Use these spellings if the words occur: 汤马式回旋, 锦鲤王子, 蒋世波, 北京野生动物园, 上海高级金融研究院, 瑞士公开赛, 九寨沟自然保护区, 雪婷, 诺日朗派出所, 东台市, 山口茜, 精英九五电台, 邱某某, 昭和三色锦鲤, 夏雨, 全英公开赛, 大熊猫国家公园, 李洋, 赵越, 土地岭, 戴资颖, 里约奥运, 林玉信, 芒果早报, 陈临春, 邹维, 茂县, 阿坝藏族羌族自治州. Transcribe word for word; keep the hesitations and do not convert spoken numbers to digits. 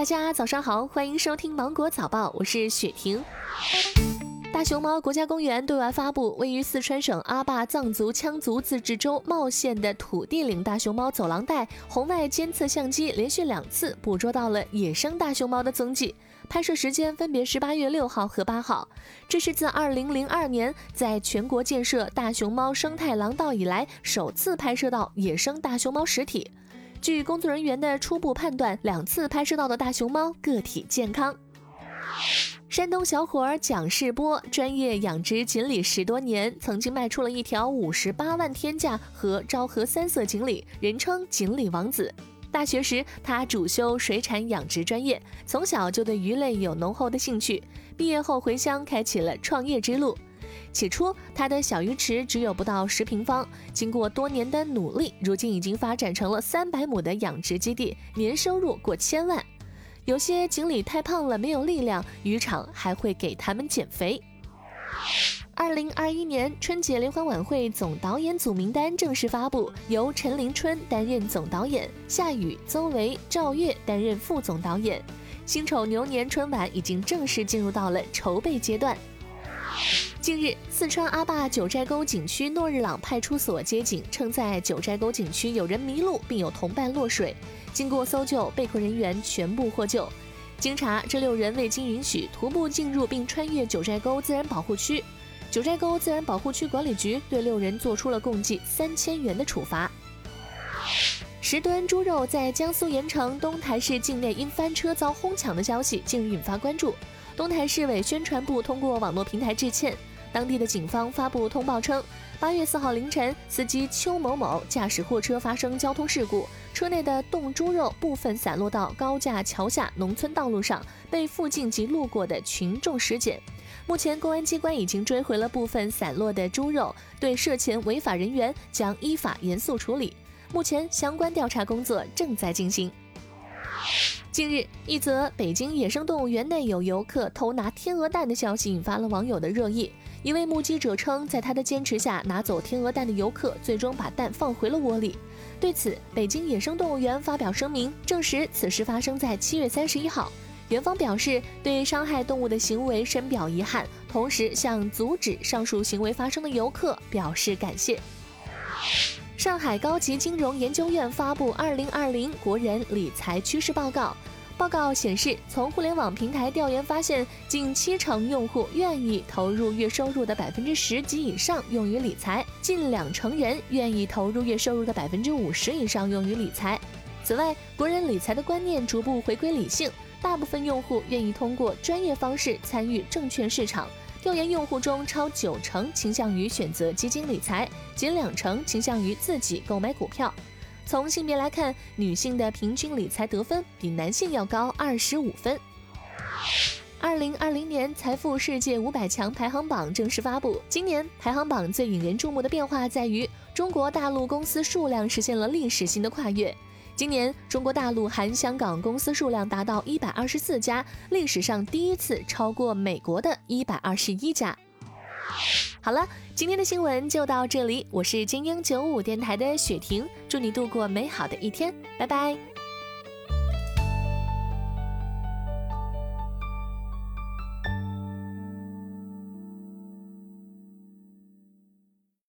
大家早上好，欢迎收听芒果早报，我是雪婷。大熊猫国家公园对外发布位于四川省阿坝藏族羌族自治州茂县的土地岭大熊猫走廊带红外监测相机连续两次捕捉到了野生大熊猫的踪迹，拍摄时间分别是十八月六号和八号。这是自二零零二年在全国建设大熊猫生态廊道以来首次拍摄到野生大熊猫实体。据工作人员的初步判断，两次拍摄到的大熊猫个体健康。山东小伙蒋世波专业养殖锦鲤十多年，曾经卖出了一条五十八万天价和昭和三色锦鲤，人称锦鲤王子。大学时他主修水产养殖专业，从小就对鱼类有浓厚的兴趣，毕业后回乡开启了创业之路。起初他的小鱼池只有不到十平方，经过多年的努力，如今已经发展成了三百亩的养殖基地，年收入过千万。有些锦鲤太胖了没有力量，渔场还会给他们减肥。二零二一年春节联欢晚会总导演组名单正式发布，由陈临春担任总导演，夏雨、邹维、赵越担任副总导演。辛丑牛年春晚已经正式进入到了筹备阶段。近日，四川阿坝九寨沟景区诺日朗派出所接警称，在九寨沟景区有人迷路并有同伴落水，经过搜救，被困人员全部获救。经查，这六人未经允许徒步进入并穿越九寨沟自然保护区，九寨沟自然保护区管理局对六人做出了共计三千元的处罚。十吨猪肉在江苏盐城东台市境内因翻车遭哄抢的消息近日引发关注，东台市委宣传部通过网络平台致歉。当地的警方发布通报称，八月四号凌晨，司机邱某某驾驶货车发生交通事故，车内的冻猪肉部分散落到高架桥下农村道路上，被附近及路过的群众拾捡。目前公安机关已经追回了部分散落的猪肉，对涉嫌违法人员将依法严肃处理。目前相关调查工作正在进行。近日，一则北京野生动物园内有游客偷拿天鹅蛋的消息引发了网友的热议。一位目击者称，在他的坚持下拿走天鹅蛋的游客最终把蛋放回了窝里。对此，北京野生动物园发表声明证实此事发生在七月三十一号。园方表示对伤害动物的行为深表遗憾，同时向阻止上述行为发生的游客表示感谢。上海高级金融研究院发布二零二零国人理财趋势报告，报告显示，从互联网平台调研发现，近七成用户愿意投入月收入的百分之十及以上用于理财，近两成人愿意投入月收入的百分之五十以上用于理财。此外，国人理财的观念逐步回归理性，大部分用户愿意通过专业方式参与证券市场。调研用户中，超九成倾向于选择基金理财，仅两成倾向于自己购买股票。从性别来看，女性的平均理财得分比男性要高二十五分。二零二零年财富世界五百强排行榜正式发布，今年排行榜最引人注目的变化在于，中国大陆公司数量实现了历史性的跨越。今年，中国大陆含香港公司数量达到一百二十四家，历史上第一次超过美国的一百二十一家。好了，今天的新闻就到这里，我是精英九五电台的雪婷，祝你度过美好的一天，拜拜。